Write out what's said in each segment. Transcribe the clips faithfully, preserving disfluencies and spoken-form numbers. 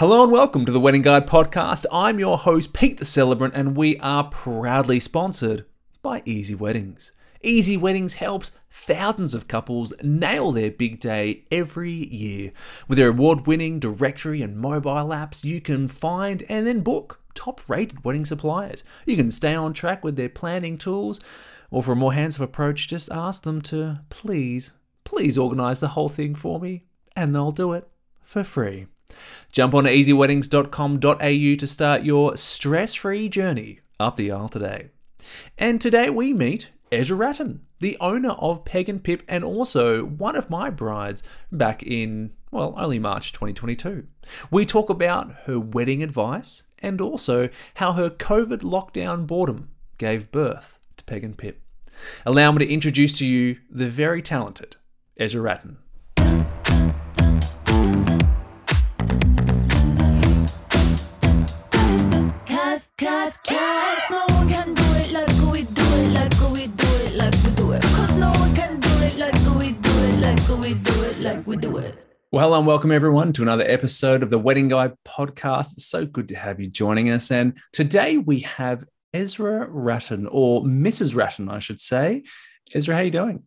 Hello and welcome to The Wedding Guide Podcast. I'm your host, Pete The Celebrant, and we are proudly sponsored by Easy Weddings. Easy Weddings helps thousands of couples nail their big day every year. With their award-winning directory and mobile apps, you can find and then book top-rated wedding suppliers. You can stay on track with their planning tools, or for a more hands-off approach, just ask them to please, please organise the whole thing for me, and they'll do it for free. Jump on to easy weddings dot com dot a u to start your stress-free journey up the aisle today. And today we meet Ezra Ratten, the owner of Peg and Pip and also one of my brides back in, well, only March twenty twenty-two. We talk about her wedding advice and also how her COVID lockdown boredom gave birth to Peg and Pip. Allow me to introduce to you the very talented Ezra Ratten. Cause, cause, no one can do it like we do it, like we do it, like we do it. Cause no one can do it like we do it, like we do it, like we do it. Well, hello and welcome everyone to another episode of the Wedding Guide Podcast. It's so good to have you joining us. And today we have Ezra Ratten, or Missus Ratten, I should say. Ezra, how are you doing?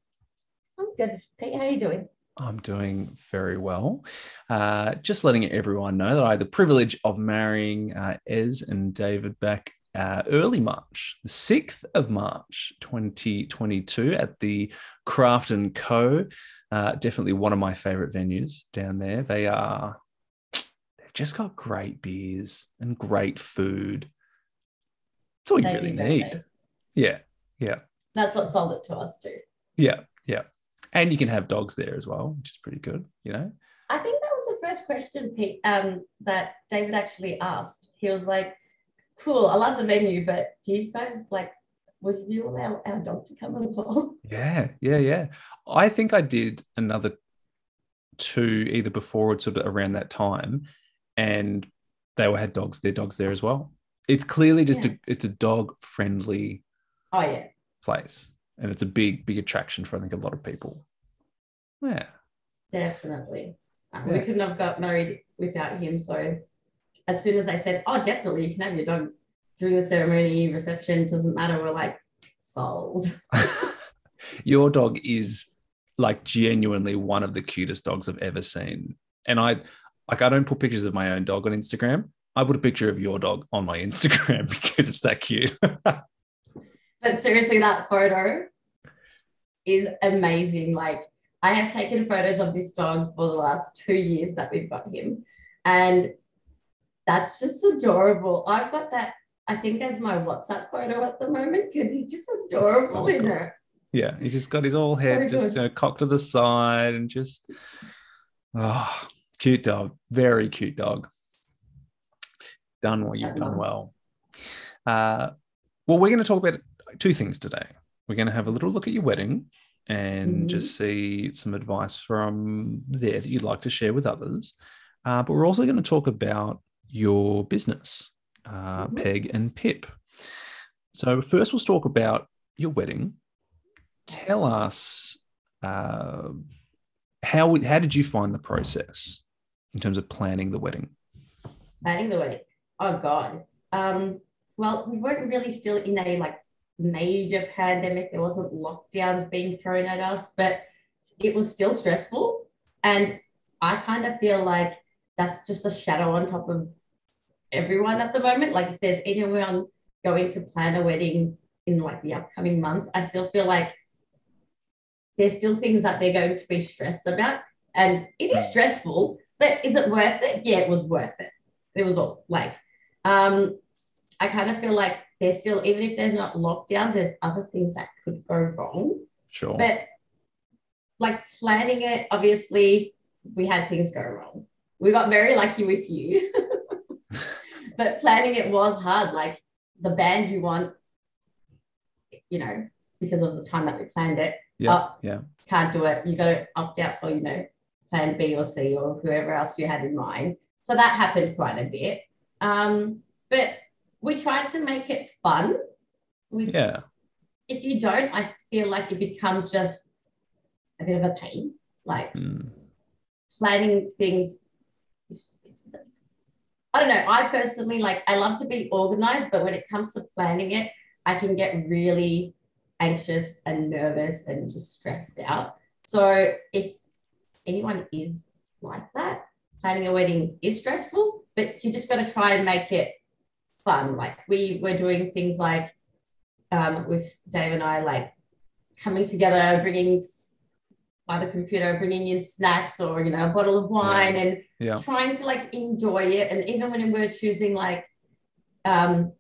I'm good, Pete. How are you doing? I'm doing very well. Uh, just letting everyone know that I had the privilege of marrying uh, Ez and David back uh, early March, the sixth of March twenty twenty-two at the Craft and Co. Uh, definitely one of my favourite venues down there. They are, they've just got great beers and great food. It's all you they really need. That, yeah, yeah. That's what sold it to us too. Yeah, yeah. And you can have dogs there as well, which is pretty good, you know? I think that was the first question, Pete, um, that David actually asked. He was like, cool, I love the venue, but do you guys, like, would you allow our dog to come as well? Yeah, yeah, yeah. I think I did another two either before or sort of around that time, and they all had dogs, their dogs there as well. It's clearly just yeah. a, it's a dog-friendly oh, yeah. place. And it's a big, big attraction for, I think, a lot of people. Yeah. Definitely. Um, yeah. We couldn't have got married without him. So as soon as I said, oh, definitely, you can have your dog during the ceremony, reception, doesn't matter, we're like, sold. Your dog is, like, genuinely one of the cutest dogs I've ever seen. And I, like, I don't put pictures of my own dog on Instagram. I put a picture of your dog on my Instagram because it's that cute. But seriously, that photo is amazing. Like, I have taken photos of this dog for the last two years that we've got him. And that's just adorable. I've got that, I think, as my WhatsApp photo at the moment because he's just adorable in her. Yeah, he's just got his all head so just you know, cocked to the side and just, oh, cute dog. Very cute dog. Done what you've done well. Uh, well, we're going to talk about two things today. We're going to have a little look at your wedding and mm-hmm. just see some advice from there that you'd like to share with others. Uh, but we're also going to talk about your business, uh, mm-hmm. Peg and Pip. So first, we'll talk about your wedding. Tell us uh, how how did you find the process in terms of planning the wedding? Planning the wedding. Oh God. Um, well, we weren't really still in a like. major pandemic. There wasn't lockdowns being thrown at us, but it was still stressful. And I kind of feel like that's just a shadow on top of everyone at the moment. Like if there's anyone going to plan a wedding in like the upcoming months, I still feel like there's still things that they're going to be stressed about. And it is stressful, but is it worth it? Yeah, it was worth it. It was all like, um, I kind of feel like there's still, even if there's not lockdowns, there's other things that could go wrong. Sure. But like planning it, obviously we had things go wrong. We got very lucky with you. But planning it was hard. Like the band you want, you know, because of the time that we planned it. Yeah. Oh, yeah. Can't do it. You got to opt out for, you know, plan B or C or whoever else you had in mind. So that happened quite a bit. Um, but we tried to make it fun, which yeah. if you don't, I feel like it becomes just a bit of a pain. Like mm. planning things, it's, it's, it's don't know. I personally, like, I love to be organized, but when it comes to planning it, I can get really anxious and nervous and just stressed out. So if anyone is like that, planning a wedding is stressful, but you just got to try and make it fun. Like we were doing things like um, with Dave and I, like coming together, bringing by the computer, bringing in snacks or, you know, a bottle of wine, yeah. and yeah. trying to like enjoy it. And even when we're choosing like, um,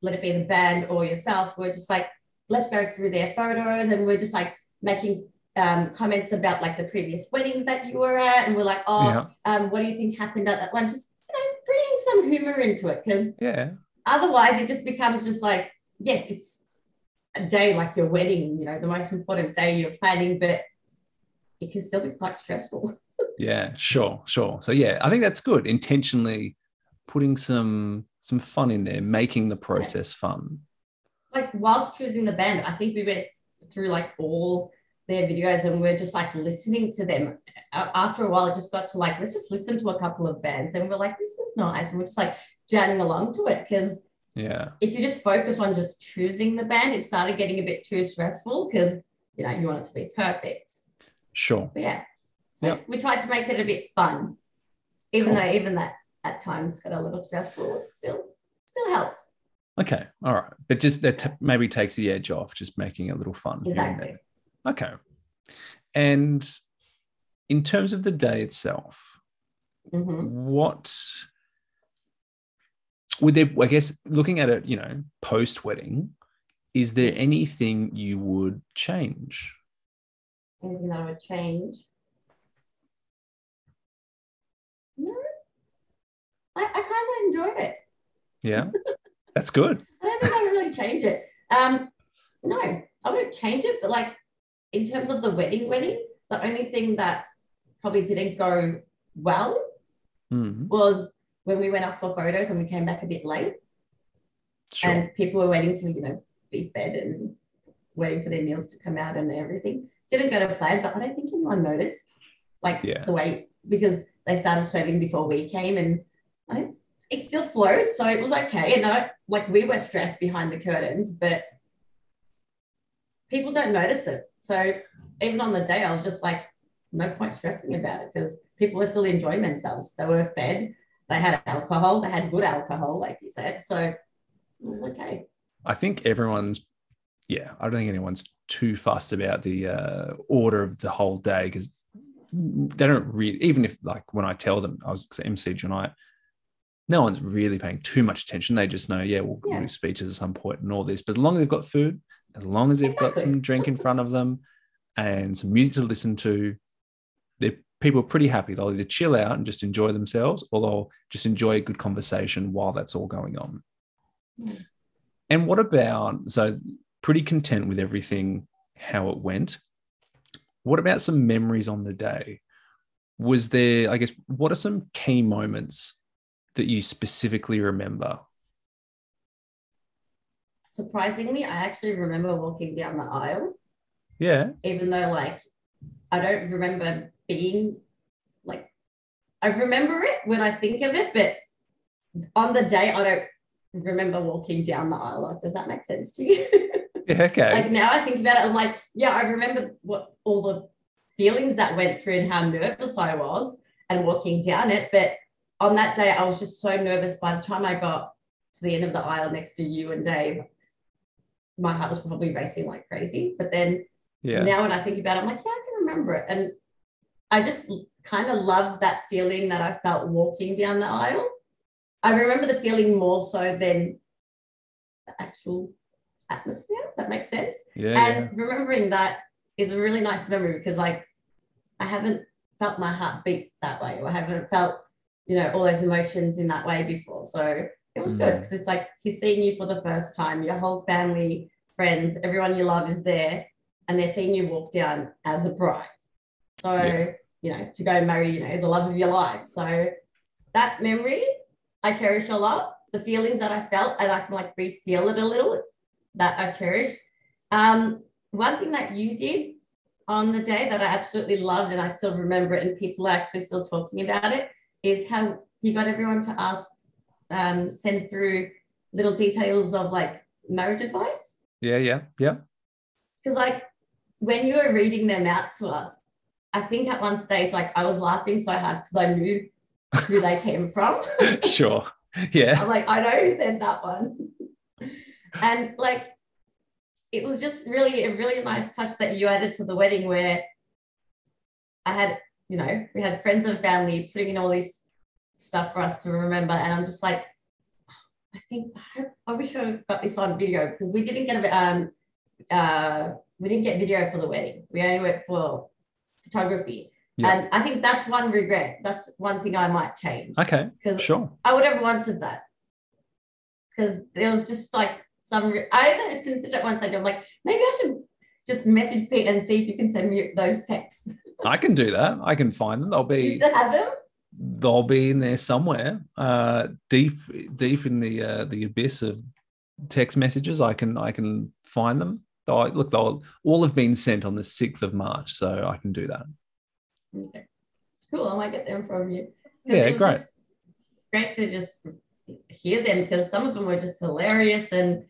let it be the band or yourself, we're just like, let's go through their photos. And we're just like making um, comments about like the previous weddings that you were at. And we're like, oh, yeah. um, what do you think happened at that one? Just, you know, bringing some humor into it. Because yeah. otherwise it just becomes just like, yes, it's a day like your wedding, you know, the most important day you're planning, but it can still be quite stressful. Yeah, sure, sure. So yeah, I think that's good. Intentionally putting some some fun in there, making the process yeah. fun. Like whilst choosing the band, I think we went through like all their videos and we're just like listening to them. After a while, it just got to like, let's just listen to a couple of bands, and we're like, this is nice. And we're just like jamming along to it, because yeah, if you just focus on just choosing the band, it started getting a bit too stressful, because, you know, you want it to be perfect. Sure. But yeah. So yep. we tried to make it a bit fun, even cool. though even that at times got a little stressful. It still still helps. Okay. All right. But just that t- maybe takes the edge off, just making it a little fun. Exactly. Okay. And in terms of the day itself, mm-hmm. what... Would there, I guess, looking at it, you know, post-wedding, is there anything you would change? Anything that I would change? No. I, I kind of enjoyed it. Yeah, that's good. I don't think I would really change it. Um, no, I wouldn't change it, but, like, in terms of the wedding wedding, the only thing that probably didn't go well mm-hmm. was when we went up for photos and we came back a bit late sure. and people were waiting to, you know, be fed and waiting for their meals to come out and everything. Didn't go to plan, but I don't think anyone noticed, like yeah. the way, because they started serving before we came, and I don't, it still flowed. So it was okay. And I, like we were stressed behind the curtains, but people don't notice it. So even on the day, I was just like, no point stressing about it, because people were still enjoying themselves. They were fed. They had alcohol. They had good alcohol, like you said. So it was okay. I think everyone's, yeah, I don't think anyone's too fussed about the uh, order of the whole day, because they don't really, even if like when I tell them I was at M C tonight, no one's really paying too much attention. They just know, yeah, we'll yeah. do speeches at some point and all this. But as long as they've got food, as long as they've exactly. got some drink in front of them and some music to listen to, they're people are pretty happy. They'll either chill out and just enjoy themselves, or they'll just enjoy a good conversation while that's all going on. Mm. And what about, so pretty content with everything, how it went. What about some memories on the day? Was there, I guess, what are some key moments that you specifically remember? Surprisingly, I actually remember walking down the aisle. Yeah. Even though, like, I don't remember being like, I remember it when I think of it, but on the day I don't remember walking down the aisle. Does that make sense to you? Yeah, okay. Like now I think about it, I'm like, yeah, I remember what all the feelings that went through and how nervous I was and walking down it. But on that day, I was just so nervous. By the time I got to the end of the aisle next to you and Dave, my heart was probably racing like crazy. But then yeah. now when I think about it, I'm like, yeah, I can remember it. And I just kind of love that feeling that I felt walking down the aisle. I remember the feeling more so than the actual atmosphere, if that makes sense. Yeah, and yeah. remembering that is a really nice memory, because, like, I haven't felt my heart beat that way, or I haven't felt, you know, all those emotions in that way before. So it was mm. good, because it's like he's seeing you for the first time. Your whole family, friends, everyone you love is there, and they're seeing you walk down as a bride. So, yeah. you know, to go marry, you know, the love of your life. So that memory, I cherish a lot. The feelings that I felt, and I can like re-feel it a little, that I cherish. Um, one thing that you did on the day that I absolutely loved, and I still remember it, and people are actually still talking about it, is how he got everyone to ask, um, send through little details of like marriage advice. Yeah, yeah, yeah. Because like when you were reading them out to us, I think at one stage, like I was laughing so hard because I knew who they came from. Sure. Yeah. I'm like, I know who sent that one. And like, it was just really a really nice touch that you added to the wedding where I had, you know, we had friends and family putting in all this stuff for us to remember. And I'm just like, I think, I wish I got this on video because we didn't get a, um, uh, we didn't get video for the wedding. We only went for photography. Yeah. And I think that's one regret. That's one thing I might change. Okay, sure. I would have wanted that because there was just like some, re- I considered it once I did, I'm like, maybe I should just message Pete and see if you can send me those texts. I can do that. I can find them. They'll be. You still have them? They'll be in there somewhere, uh, deep, deep in the uh, the abyss of text messages. I can, I can find them. They'll, look, they'll all have been sent on the sixth of March, so I can do that. Okay, cool. I might get them from you. Yeah, great. Great to just hear them because some of them were just hilarious, and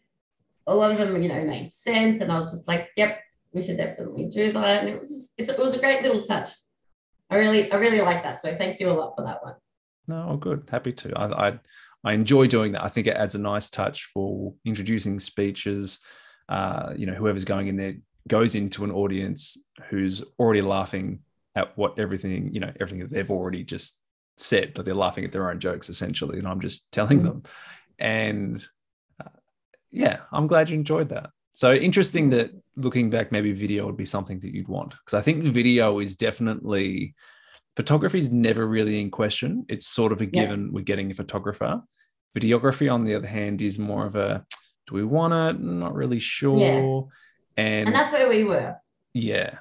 a lot of them, you know, made sense. And I was just like, "Yep, we should definitely do that." And it was, just, it was a great little touch. I really, I really like that. So thank you a lot for that one. No, oh, good. Happy to. I, I, I enjoy doing that. I think it adds a nice touch for introducing speeches. Uh, you know, whoever's going in there goes into an audience who's already laughing at what everything, you know, everything that they've already just said, but they're laughing at their own jokes essentially. And I'm just telling mm-hmm. them. And uh, yeah, I'm glad you enjoyed that. So interesting that looking back, maybe video would be something that you'd want. Because I think video is definitely, photography is never really in question. It's sort of a given, yeah. We're getting a photographer. Videography, on the other hand, is more of a, do we want it? Not really sure. Yeah. And, and that's where we were. Yeah.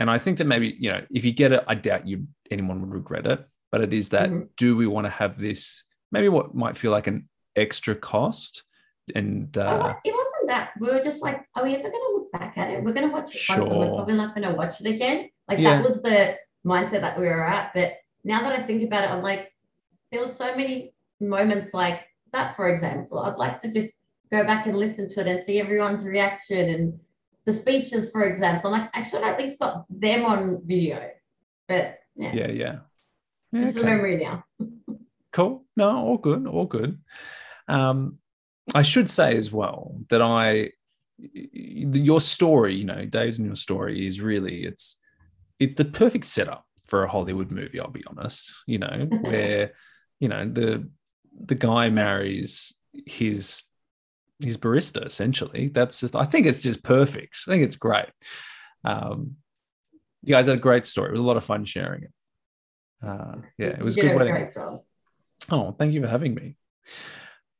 And I think that maybe, you know, if you get it, I doubt you anyone would regret it. But it is that, mm-hmm. do we want to have this, maybe what might feel like an extra cost? And uh, oh, it wasn't that. We were just like, are we ever going to look back at it? We're going to watch it sure. once and we're probably not going to watch it again. Like yeah. that was the mindset that we were at. But now that I think about it, I'm like, there were so many moments like that, for example. I'd like to just go back and listen to it and see everyone's reaction and the speeches, for example. I'm like, I should at least got them on video. But yeah. Yeah, yeah. It's just okay. A memory now. Cool. No, all good, all good. Um, I should say as well that I, your story, you know, Dave's and your story is really, it's it's the perfect setup for a Hollywood movie, I'll be honest, you know, where, you know, the the guy marries his his barista, essentially. That's just, I think it's just perfect. I think it's great. Um, you guys had a great story. It was a lot of fun sharing it. Uh, yeah, it was a good wedding. Oh, thank you for having me.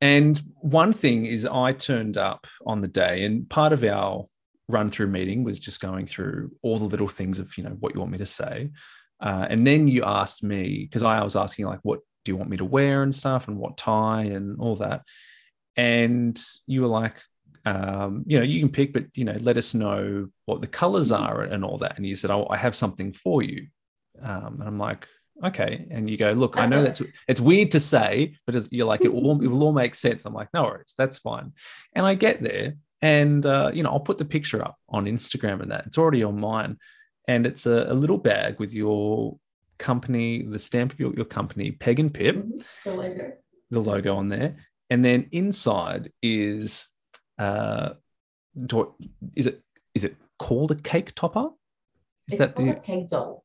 And one thing is I turned up on the day, and part of our run-through meeting was just going through all the little things of, you know, what you want me to say. Uh, and then you asked me, because I was asking, like, what do you want me to wear and stuff and what tie and all that. And you were like, um, you know, you can pick, but, you know, let us know what the colours are and all that. And you said, oh, I have something for you. Um, and I'm like, okay. And you go, look, I know that's, it's weird to say, but it's, you're like, it will, it will all make sense. I'm like, no worries, that's fine. And I get there and, uh, you know, I'll put the picture up on Instagram and that it's already on mine. And it's a, a little bag with your company, the stamp of your, your company, Peg and Pip, mm-hmm. the logo, the logo on there. And then inside is, uh, do, is it, is it called a cake topper? Is it's that the a peg doll?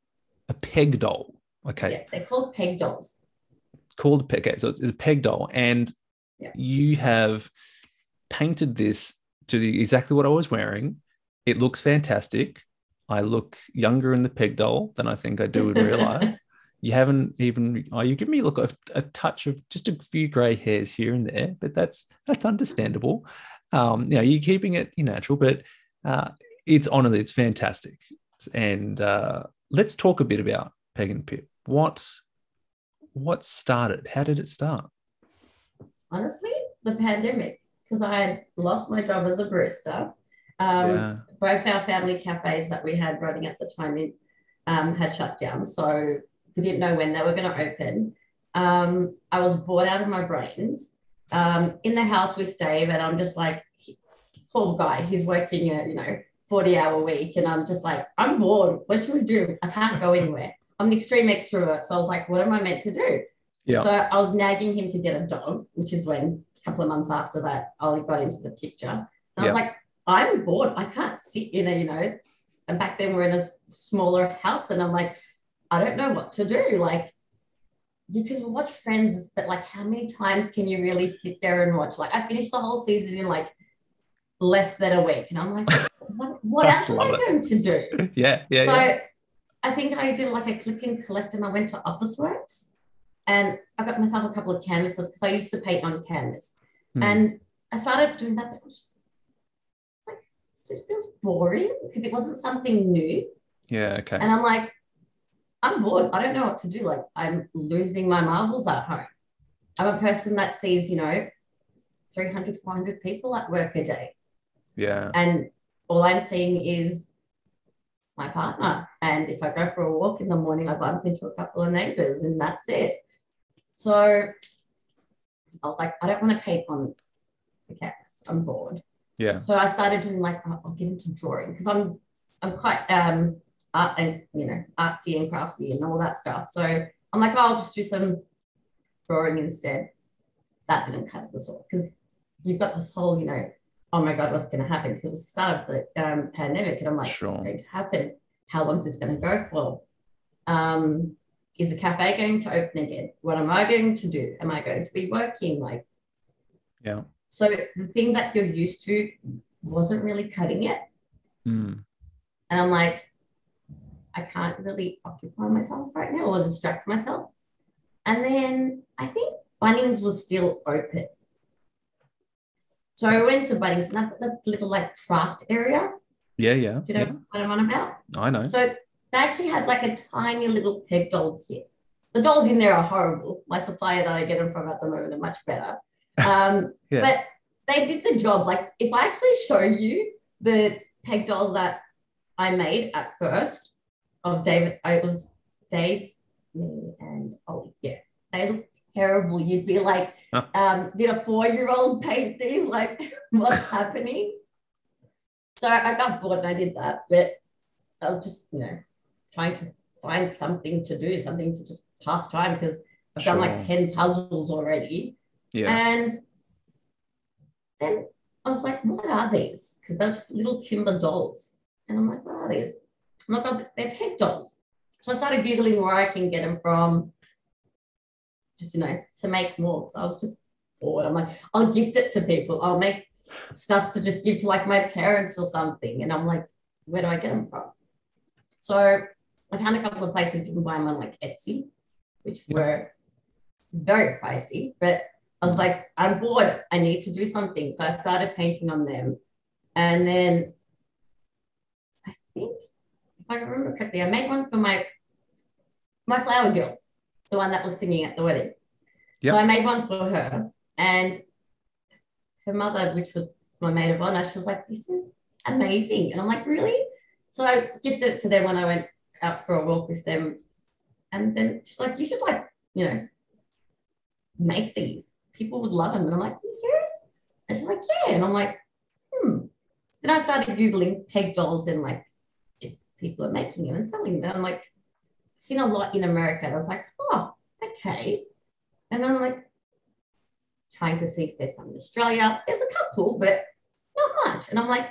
A peg doll. Okay. Yeah, they're called peg dolls. Called peg. Okay, so it's, it's a peg doll, and yeah. you have painted this to the exactly what I was wearing. It looks fantastic. I look younger in the peg doll than I think I do in real life. You haven't even. Oh, you give me look a, a touch of just a few grey hairs here and there, but that's that's understandable. Um, you know, you're keeping it natural, but uh, it's honestly it's fantastic. And uh, let's talk a bit about Peg and Pip. What what started? How did it start? Honestly, the pandemic, because I had lost my job as a barista. Um, yeah. Both our family cafes that we had running at the time um, had shut down, so we didn't know when they were going to open. Um, I was bored out of my brains um, in the house with Dave, and I'm just like, he, poor guy, he's working a, you know, forty hour week, and I'm just like, I'm bored. What should we do? I can't go anywhere. I'm an extreme extrovert. So I was like, what am I meant to do? Yeah. So I was nagging him to get a dog, which is when a couple of months after that, Ollie got into the picture. And I yeah. was like, I'm bored. I can't sit in a, you know, and back then we're in a smaller house, and I'm like, I don't know what to do. Like, you can watch Friends, but like, how many times can you really sit there and watch? Like, I finished the whole season in like less than a week, and I'm like, what, what else am I it. going to do? Yeah, yeah. So yeah. I think I did like a click and collect, and I went to Officeworks, and I got myself a couple of canvases because I used to paint on canvas, mm. and I started doing that. But it was just like, it just feels boring because it wasn't something new. Yeah, okay. And I'm like, I'm bored. I don't know what to do. Like, I'm losing my marbles at home. I'm a person that sees, you know, three hundred, four hundred people at work a day. Yeah. And all I'm seeing is my partner. And if I go for a walk in the morning, I bump into a couple of neighbours, and that's it. So I was like, I don't want to paint on the cats. I'm bored. Yeah. So I started doing like, oh, I'll get into drawing because I'm, I'm quite, um, art and, you know, artsy and crafty and all that stuff. So I'm like, oh, I'll just do some drawing instead. That didn't cut it at all because you've got this whole, you know, oh my God, what's going to happen? Because it was the start of the um, pandemic, and I'm like, sure. What's going to happen? How long is this going to go for? Um, is the cafe going to open again? What am I going to do? Am I going to be working? Like, yeah. So the things that you're used to wasn't really cutting it. Mm. And I'm like, I can't really occupy myself right now or distract myself. And then I think Bunnings was still open. So I went to Bunnings, and I've got that little like craft area. Yeah, yeah. Do you know yeah. what I'm on about? I know. So they actually had like a tiny little Peg doll kit. The dolls in there are horrible. My supplier that I get them from at the moment are much better. Um, yeah. But they did the job. Like, if I actually show you the Peg doll that I made at first, of David, I was Dave, me, and Ollie. Yeah, they look terrible. You'd be like, huh? um, did a four-year-old paint these? Like, what's happening? So I got bored and I did that, but I was just, you know, trying to find something to do, something to just pass time because I've sure. done like ten puzzles already. Yeah. And then I was like, what are these? Because they're just little timber dolls. And I'm like, what are these? Oh my God, they're Peg dolls. So I started Googling where I can get them from, just, you know, to make more. So I was just bored. I'm like, I'll gift it to people. I'll make stuff to just give to like my parents or something. And I'm like, where do I get them from? So I found a couple of places you can buy them on like Etsy, which yeah. were very pricey. But I was like, I'm bored. I need to do something. So I started painting on them. And then I think, I remember correctly, I made one for my my flower girl, the one that was singing at the wedding. Yep. So I made one for her, and her mother, which was my maid of honor, she was like, this is amazing. And I'm like, really? So I gifted it to them when I went out for a walk with them. And then she's like, you should like, you know, make these. People would love them. And I'm like, are you serious? And she's like, yeah. And I'm like, hmm. Then I started Googling Peg dolls and like, people are making them and selling them. I'm like, I've seen a lot in America. And I was like, oh, okay. And then I'm like, trying to see if there's some in Australia. There's a couple, but not much. And I'm like,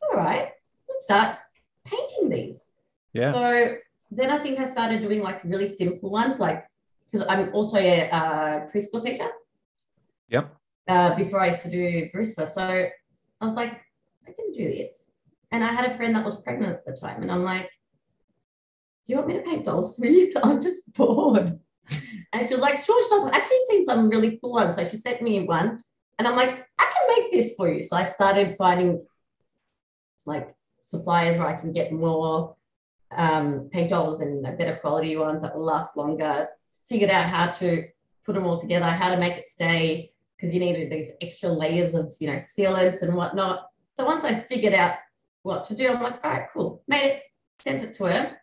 all right, let's start painting these. Yeah. So then I think I started doing like really simple ones, like, because I'm also a uh, preschool teacher. Yep. Uh, before I used to do barista. So I was like, I can do this. And I had a friend that was pregnant at the time. And I'm like, do you want me to paint dolls for you? I'm just bored. And she was like, sure. So I've actually seen some really cool ones. So she sent me one. And I'm like, I can make this for you. So I started finding like suppliers where I can get more um, paint dolls and, you know, better quality ones that will last longer. Figured out how to put them all together, how to make it stay, because you needed these extra layers of, you know, sealants and whatnot. So once I figured out what to do, I'm like, all right, cool. Made it, sent it to her.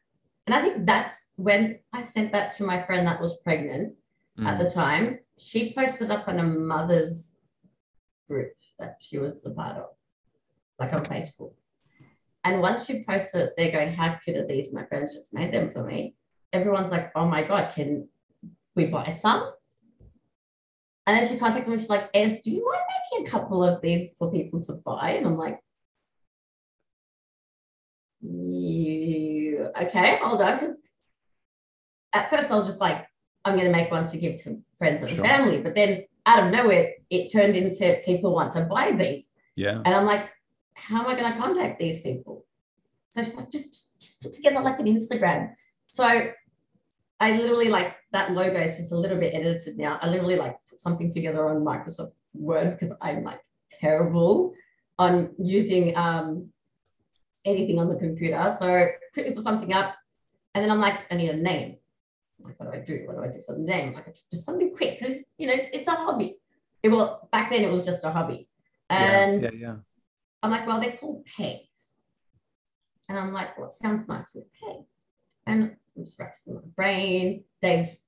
And I think that's when I sent that to my friend that was pregnant. mm. at the time, she posted up on a mother's group that she was a part of, like on Facebook. And once she posted it, they're going, how cute are these? My friends just made them for me. Everyone's like, oh my God, can we buy some? And then she contacted me. She's like, Ez, do you mind making a couple of these for people to buy? And I'm like, okay, hold on. Because at first I was just like, I'm going to make ones to give to friends and sure. family. But then out of nowhere, it turned into people want to buy these. Yeah. And I'm like, how am I going to contact these people? So she's like, just, just put together like an Instagram. So I literally like that logo is just a little bit edited now. I literally like put something together on Microsoft Word because I'm like terrible on using um, anything on the computer. So quickly put something up and then I'm like, I need a name. Like, what do I do? What do I do for the name? Like, just something quick because, you know, it's a hobby. It well, back then it was just a hobby. And yeah, yeah, yeah. I'm like, well, they're called pegs. And I'm like, well, it sounds nice with peg. And I'm just racking my brain. Dave's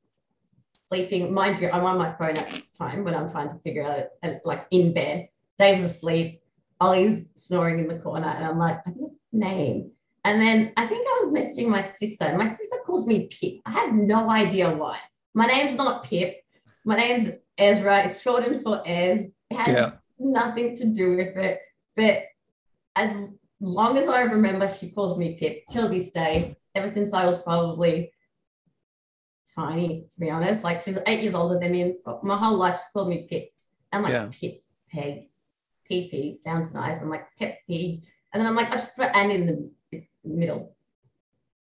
sleeping. Mind you, I'm on my phone at this time when I'm trying to figure out, it, like, in bed. Dave's asleep. Ollie's snoring in the corner. And I'm like, I think name. And then I think I was messaging my sister. And my sister calls me Pip. I have no idea why. My name's not Pip. My name's Ezra. It's shortened for Ez. It has yeah. nothing to do with it. But as long as I remember, she calls me Pip till this day. Ever since I was probably tiny, to be honest. Like, she's eight years older than me, and my whole life she called me Pip. I'm like, yeah. Pip, Peg, P P, sounds nice. I'm like, Pep, Peg. And then I'm like, I just put Anne in the middle.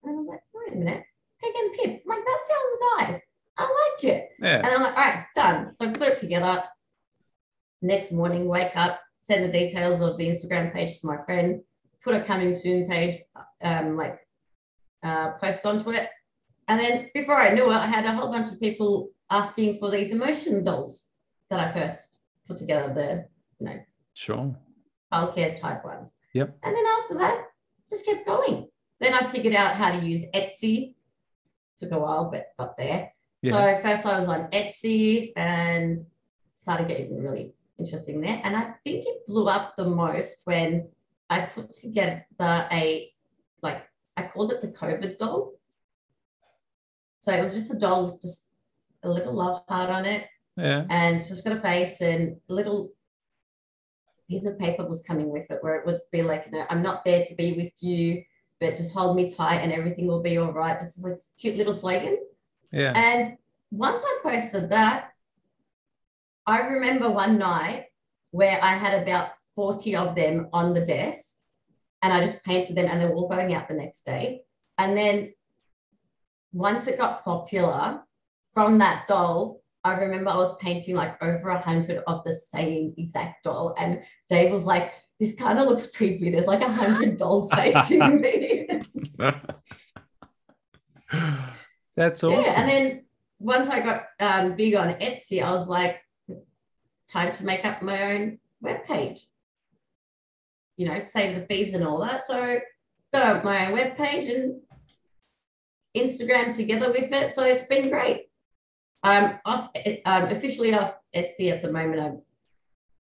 And I was like, wait a minute, Peg and Pip. I'm like, that sounds nice. I like it. Yeah. And I'm like, all right, done. So I put it together. Next morning, wake up, send the details of the Instagram page to my friend, put a coming soon page, um, like, Uh, post onto it. And then before I knew it, I had a whole bunch of people asking for these emotion dolls that I first put together, the, you know, sure, childcare type ones. Yep. And then after that, just kept going. Then I figured out how to use Etsy. Took a while, but got there. Yeah. So first I was on Etsy and started getting really interesting there. And I think it blew up the most when I put together a, like, I called it the COVID doll. So it was just a doll with just a little love heart on it. Yeah. And it's just got a face, and a little piece of paper was coming with it where it would be like, you know, I'm not there to be with you, but just hold me tight and everything will be all right. Just this cute little slogan. Yeah. And once I posted that, I remember one night where I had about forty of them on the desk. And I just painted them and they were all going out the next day. And then once it got popular, from that doll, I remember I was painting like over one hundred of the same exact doll. And Dave was like, this kind of looks creepy. There's like one hundred dolls facing me. That's awesome. Yeah, and then once I got um, big on Etsy, I was like, time to make up my own webpage. You know, save the fees and all that. So got my own webpage and Instagram together with it. So it's been great. I'm off, I'm officially off Etsy at the moment, I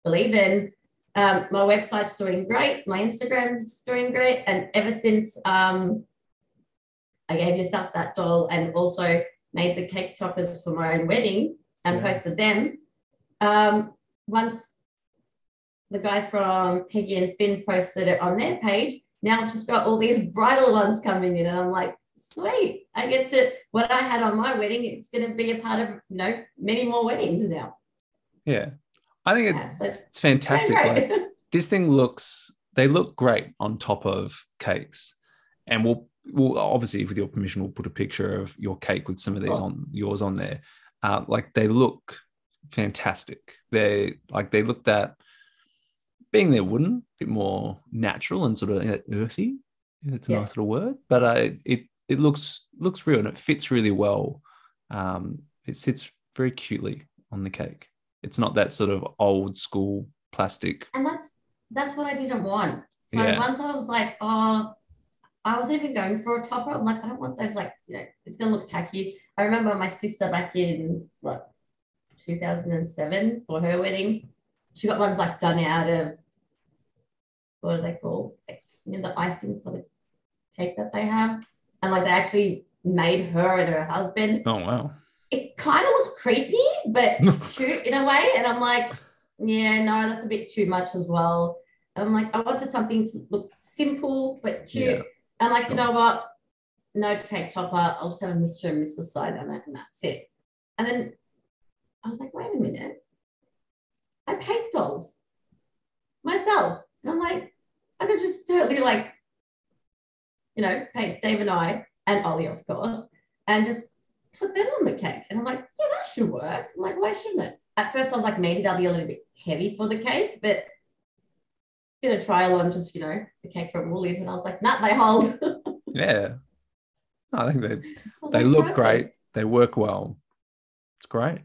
believe. And um, my website's doing great. My Instagram's doing great. And ever since um, I gave yourself that doll and also made the cake toppers for my own wedding and yeah. posted them, um, once... the guys from Peggy and Finn posted it on their page. Now I've just got all these bridal ones coming in, and I'm like, sweet. I get to, what I had on my wedding, it's going to be a part of, you know, many more weddings now. Yeah. I think yeah, it, so it's fantastic. It's like, this thing looks, they look great on top of cakes. And we'll, we'll obviously, with your permission, we'll put a picture of your cake with some of these awesome. on, yours on there. Uh, like they look fantastic. They, like they look that, being there wooden, a bit more natural and sort of, you know, earthy. It's a yeah. nice little word, but uh, it it looks looks real and it fits really well. Um, it sits very cutely on the cake. It's not that sort of old school plastic. And that's that's what I didn't want. So yeah. once I was like, oh, I was even going for a topper. I'm like, I don't want those, like, you know, it's going to look tacky. I remember my sister back in, what, two thousand seven for her wedding, she got ones like done out of, what are they called? Like, you know, the icing for the cake that they have. And like they actually made her and her husband. Oh, wow. It kind of looked creepy, but cute in a way. And I'm like, yeah, no, that's a bit too much as well. And I'm like, I wanted something to look simple but cute. Yeah. And like, sure. You know what? No cake topper. I'll just have a Mister and Missus side on it, and that's it. And then I was like, wait a minute. I paid dolls myself. And I'm like, I could just totally like, you know, paint Dave and I and Ollie, of course, and just put them on the cake. And I'm like, yeah, that should work. I'm like, why shouldn't it? At first I was like, maybe that'll be a little bit heavy for the cake, but did a trial on just, you know, the cake from Woolies, and I was like, nah, they hold. Yeah. I think they, I they like, look perfect. Great. They work well. It's great.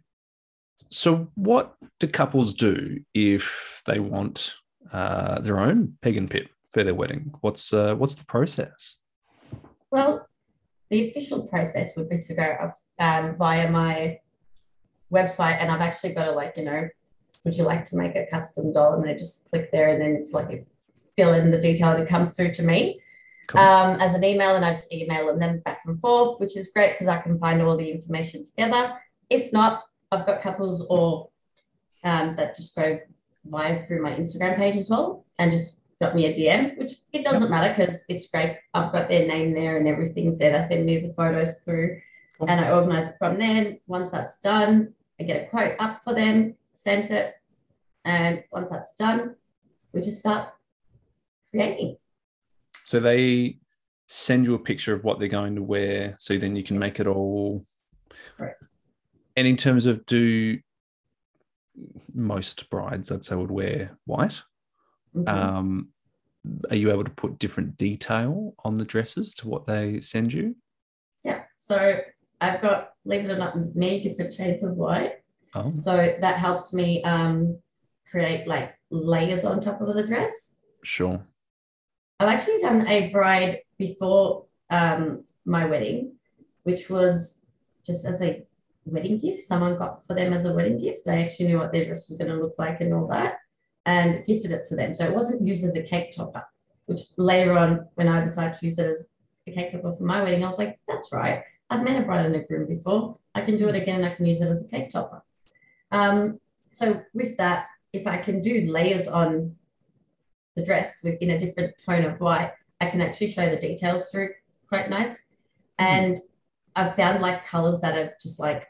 So what do couples do if they want uh, their own Peg and Pip for their wedding? What's uh, what's the process? Well, the official process would be to go up, um, via my website, and I've actually got to, like, you know, would you like to make a custom doll? And they just click there, and then it's like you fill in the detail and it comes through to me. Cool. um, as an email, and I just email them then back and forth, which is great because I can find all the information together. If not, I've got couples or um, that just go live through my Instagram page as well and just drop me a D M, which it doesn't yep. matter because it's great. I've got their name there and everything's there. They send me the photos through cool. and I organise it from there. Once that's done, I get a quote up for them, sent it, and once that's done, we just start creating. So they send you a picture of what they're going to wear, so then you can make it all. Correct. And in terms of, do most brides, I'd say, would wear white. Mm-hmm. Um, are you able to put different detail on the dresses to what they send you? Yeah. So I've got, believe it or not, with me, different shades of white. Oh. So that helps me um, create like layers on top of the dress. Sure. I've actually done a bride before um, my wedding, which was just as a wedding gift. Someone got for them as a wedding gift. They actually knew what their dress was going to look like and all that, and gifted it to them. So it wasn't used as a cake topper, which later on when I decided to use it as a cake topper for my wedding, I was like, that's right. I've met a bride and a groom before. I can do it again and I can use it as a cake topper. Um, so with that, if I can do layers on the dress within a different tone of white, I can actually show the details through quite nice. And I've found like colors that are just like,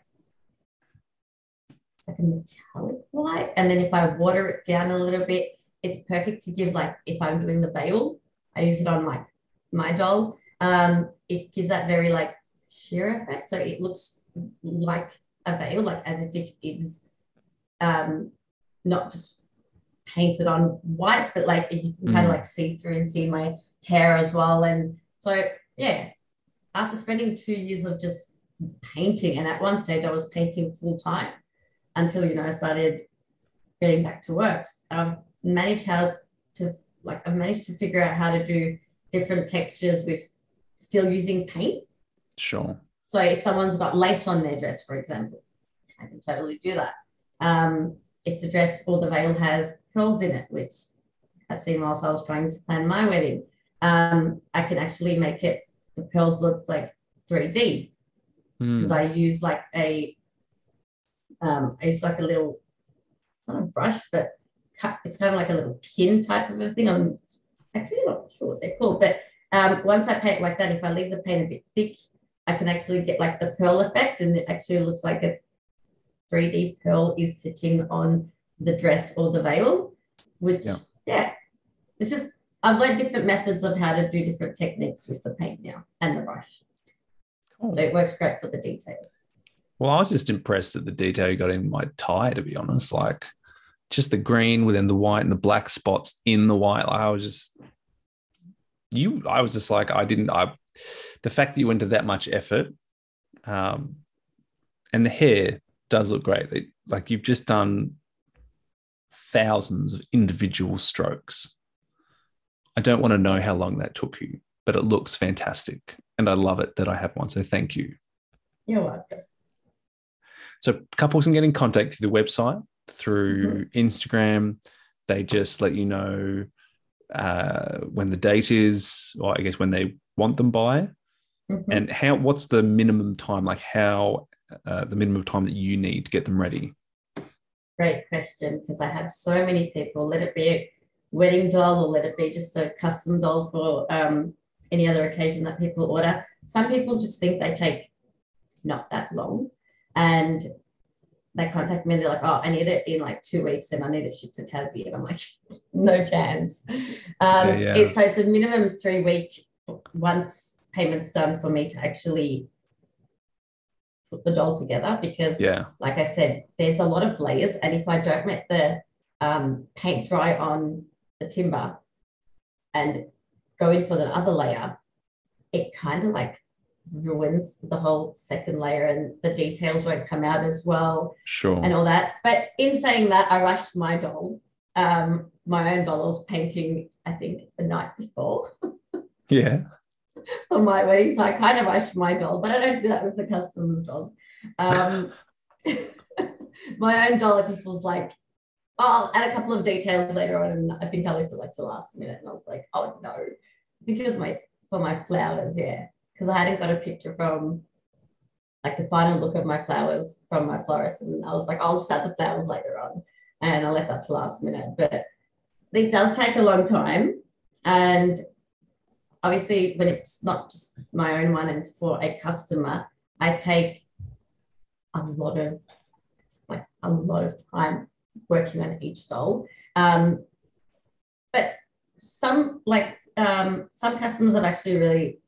it's like a metallic white. And then if I water it down a little bit, it's perfect to give, like if I'm doing the veil, I use it on like my doll. Um, it gives that very like sheer effect. So it looks like a veil, like as if it is um, not just painted on white, but like you can mm. kind of like see through and see my hair as well. And so yeah, after spending two years of just painting, and at one stage I was painting full time until, you know, I started getting back to work. I've managed how to like I've managed to figure out how to do different textures with still using paint. Sure. So if someone's got lace on their dress, for example, I can totally do that. Um, if the dress or the veil has curls in it, which I've seen whilst I was trying to plan my wedding, um, I can actually make it, the pearls look like three D because mm. I use like a, um, I use like a little, not a brush, but cut, it's kind of like a little pin type of a thing. I'm actually not sure what they're called, but um, once I paint like that, if I leave the paint a bit thick, I can actually get like the pearl effect, and it actually looks like a three D pearl is sitting on the dress or the veil, which, yeah. yeah, it's just, I've learned different methods of how to do different techniques with the paint now and the brush. Cool. So it works great for the detail. Well, I was just impressed at the detail you got in my tie, to be honest, like just the green within the white and the black spots in the white. I was just, you, I was just like, I didn't, I, the fact that you went to that much effort um, and the hair, does look great. It, like you've just done thousands of individual strokes. I don't want to know how long that took you, but it looks fantastic, and I love it that I have one. So thank you. You're welcome. So couples can get in contact through the website, through mm-hmm. Instagram. They just let you know uh, when the date is, or I guess when they want them by. Mm-hmm. And how? What's the minimum time? Like how uh, the minimum time that you need to get them ready? Great question, because I have so many people. Let it be a wedding doll, or let it be just a custom doll for um, any other occasion that people order. Some people just think they take not that long, and they contact me and they're like, "Oh, I need it in like two weeks, and I need it shipped to Tassie," and I'm like, "No chance." Um, yeah, yeah. It, so it's a minimum three week once payment's done for me to actually put the doll together, because yeah. like I said, there's a lot of layers, and if I don't let the um, paint dry on the timber and go in for the other layer, it kind of like ruins the whole second layer, and the details won't come out as well, sure, and all that. But in saying that, I rushed my doll, um, my own doll. I was painting, I think, the night before. Yeah. For my wedding, so I kind of rushed my doll, but I don't do that with the customers' dolls. Um, my own doll, it just was like, oh, I'll add a couple of details later on, and I think I left it like to last minute, and I was like, oh no, I think it was my for my flowers, yeah, because I hadn't got a picture from like the final look of my flowers from my florist, and I was like, oh, I'll just add the flowers later on, and I left that to last minute. But it does take a long time, and obviously, when it's not just my own one and it's for a customer, I take a lot of like a lot of time working on each doll. Um, but some like um, some customers have actually really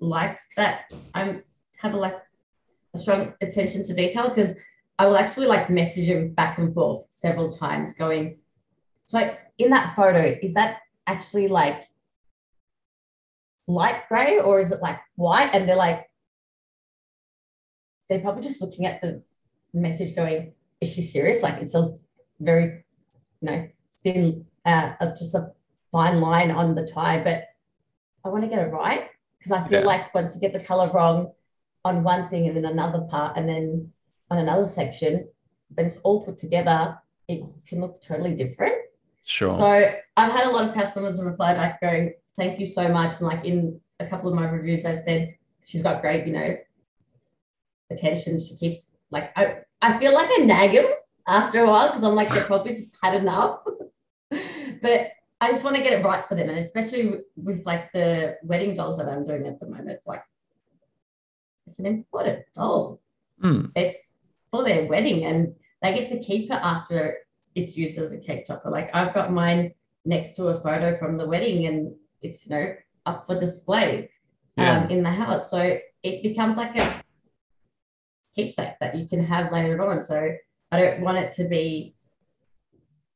liked that I have a, like a strong attention to detail, because I will actually like message them back and forth several times, going, so in that photo, is that actually like light gray or is it like white? And they're like, they're probably just looking at the message going, is she serious? Like it's a very, you know, thin, uh, just a fine line on the tie, but I want to get it right, because I feel yeah. like once you get the color wrong on one thing and then another part and then on another section, when it's all put together, it can look totally different. Sure. So I've had a lot of customers reply back going, thank you so much. And like in a couple of my reviews, I've said she's got great, you know, attention. She keeps like, I, I feel like I nag him after a while, because I'm like, they probably just had enough. But I just want to get it right for them. And especially with, with like the wedding dolls that I'm doing at the moment, like it's an important doll. Mm. It's for their wedding and they get to keep it after it's used as a cake topper. Like I've got mine next to a photo from the wedding and it's, you know, up for display yeah. um, in the house. So it becomes like a keepsake that you can have later on. So I don't want it to be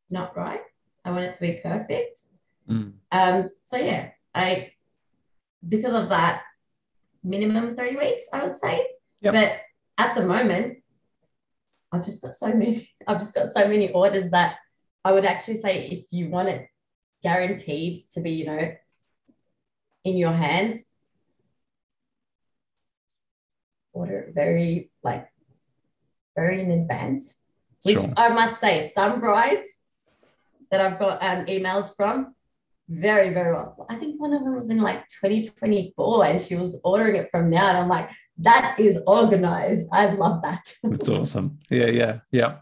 not right. I want it to be perfect. Mm. Um, so, yeah, I because of that, minimum three weeks, I would say. Yep. But at the moment, I've just got so many, I've just got so many orders that I would actually say if you want it guaranteed to be, you know, in your hands, order it very, like, very in advance, which sure. I must say, some brides that I've got um, emails from, very, very well. I think one of them was in, like, twenty twenty-four, and she was ordering it from now, and I'm like, that is organized. I love that. It's awesome. Yeah, yeah, yeah.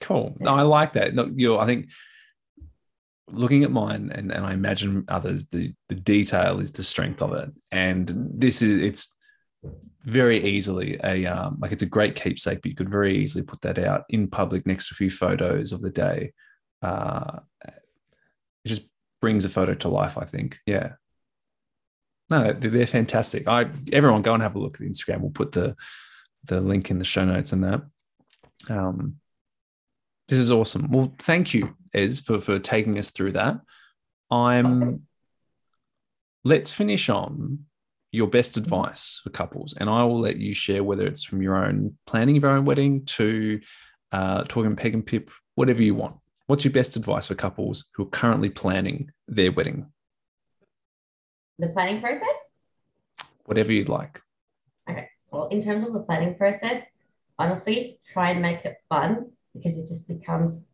Cool. No, I like that. Look, you're, I think... looking at mine and, and I imagine others, the, the detail is the strength of it. And this is, it's very easily a, um, like it's a great keepsake, but you could very easily put that out in public next to a few photos of the day. Uh, it just brings a photo to life, I think. Yeah. No, they're fantastic. I, everyone go and have a look at Instagram. We'll put the, the link in the show notes and that. Um, This is awesome. Well, thank you, Ez, for, for taking us through that. I'm. Okay. Let's finish on your best advice for couples, and I will let you share whether it's from your own planning of your own wedding to uh, talking Peg and Pip, whatever you want. What's your best advice for couples who are currently planning their wedding? The planning process? Whatever you'd like. Okay. full. In terms of the planning process, honestly, try and make it fun because it just becomes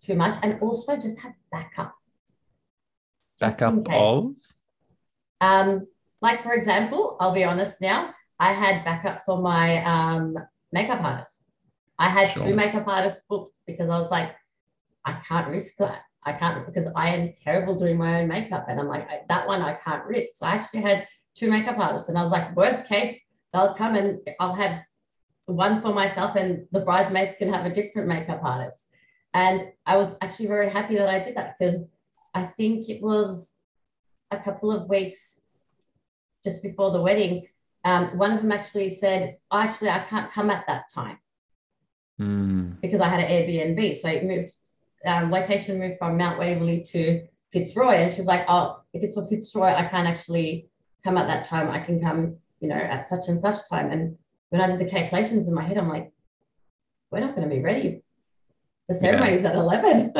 too much. And also just have backup. Backup of? Um, like, for example, I'll be honest now, I had backup for my um, makeup artist. I had sure. two makeup artists booked because I was like, I can't risk that. I can't, because I am terrible doing my own makeup. And I'm like, I, that one I can't risk. So I actually had two makeup artists. And I was like, worst case, they'll come and I'll have one for myself and the bridesmaids can have a different makeup artist. And I was actually very happy that I did that because I think it was a couple of weeks just before the wedding. Um, one of them actually said, oh, actually, I can't come at that time mm. because I had an Airbnb. So it moved. Um, location moved from Mount Waverley to Fitzroy, and she's like, oh, if it's for Fitzroy, I can't actually come at that time. I can come, you know, at such and such time. And when I did the calculations in my head, I'm like, we're not going to be ready. The ceremony is yeah. at eleven.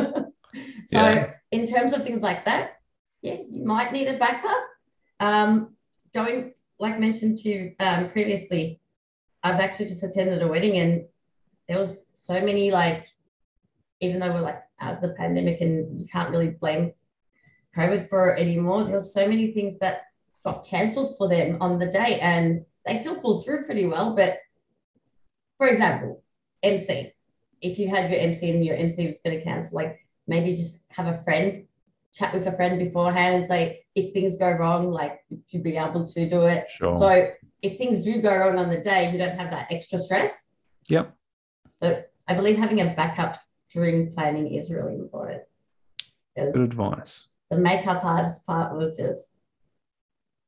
So yeah. in terms of things like that, yeah, you might need a backup. Um, going, like mentioned to you um, previously, I've actually just attended a wedding and there was so many, like, even though we're like out of the pandemic and you can't really blame COVID for it anymore, there were so many things that got cancelled for them on the day and they still pulled through pretty well. But for example, M C, if you had your M C and your M C was going to cancel, like maybe just have a friend, chat with a friend beforehand and say, if things go wrong, like you'd be able to do it. Sure. So if things do go wrong on the day, you don't have that extra stress. Yep. So I believe having a backup during planning is really important. It's good advice. The makeup artist part was just,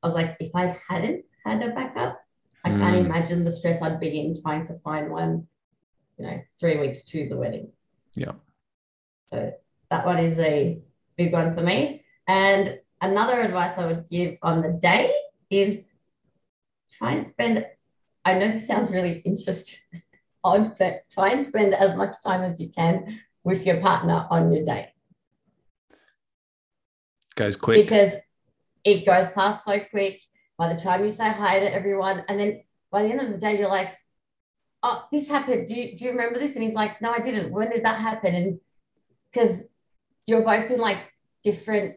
I was like, if I hadn't had a backup, I mm. can't imagine the stress I'd be in trying to find one, you know, three weeks to the wedding. Yeah. So that one is a big one for me. And another advice I would give on the day is try and spend, I know this sounds really interesting, odd, but try and spend as much time as you can with your partner on your day. Goes quick. Because it goes past so quick. By the time you say hi to everyone, and then by the end of the day, you're like, oh, this happened. Do you, do you remember this? And he's like, no, I didn't. When did that happen? And because you're both in like different,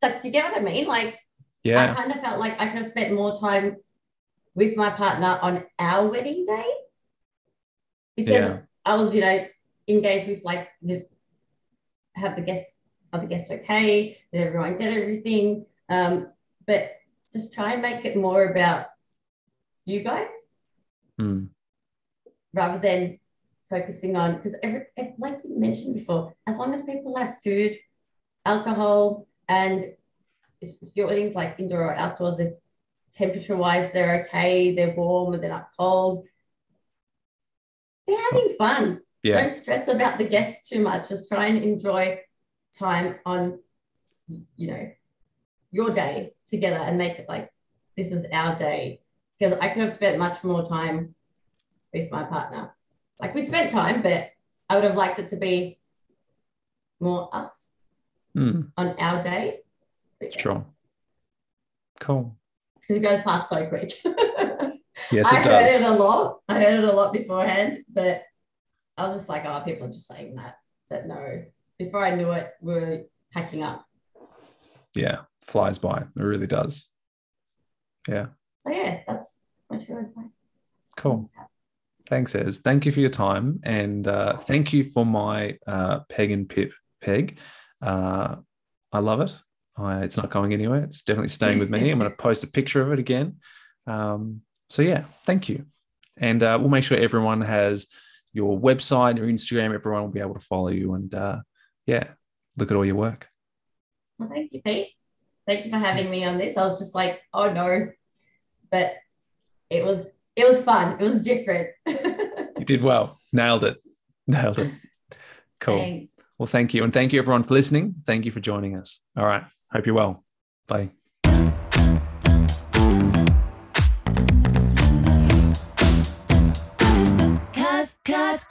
like, do you get what I mean? Like, yeah. I kind of felt like I could have spent more time with my partner on our wedding day. Because yeah. I was, you know, engaged with, like, did, have the guests, are the guests okay? Did everyone get everything? Um, but just try and make it more about you guys mm. rather than focusing on, because like you mentioned before, as long as people have food, alcohol, and if your wedding's like indoor or outdoors, if temperature-wise they're okay, they're warm, and they're not cold, they're having fun. Yeah. Don't stress about the guests too much. Just try and enjoy time on, you know, your day together and make it like, this is our day. Because I could have spent much more time with my partner. Like, we spent time, but I would have liked it to be more us mm. on our day. But, yeah. Sure. Cool. Because it goes past so quick. Yes, it I does. heard it a lot. I heard it a lot beforehand, but I was just like, oh, people are just saying that. But no, before I knew it, we were packing up. Yeah, flies by. It really does. Yeah. So, yeah, that's my two advice. Cool. Thanks, Ez. Thank you for your time. And uh, thank you for my uh, Peg and Pip Peg. Uh, I love it. I, it's not going anywhere. It's definitely staying with me. I'm going to post a picture of it again. Um, so, yeah, thank you. And uh, we'll make sure everyone has your website, your Instagram. Everyone will be able to follow you and, uh, yeah, look at all your work. Well, thank you, Pete. Thank you for having me on this. I was just like, oh, no. But it was it was fun. It was different. You did well. Nailed it. Nailed it. Cool. Thanks. Well, thank you. And thank you, everyone, for listening. Thank you for joining us. All right. Hope you're well. Bye.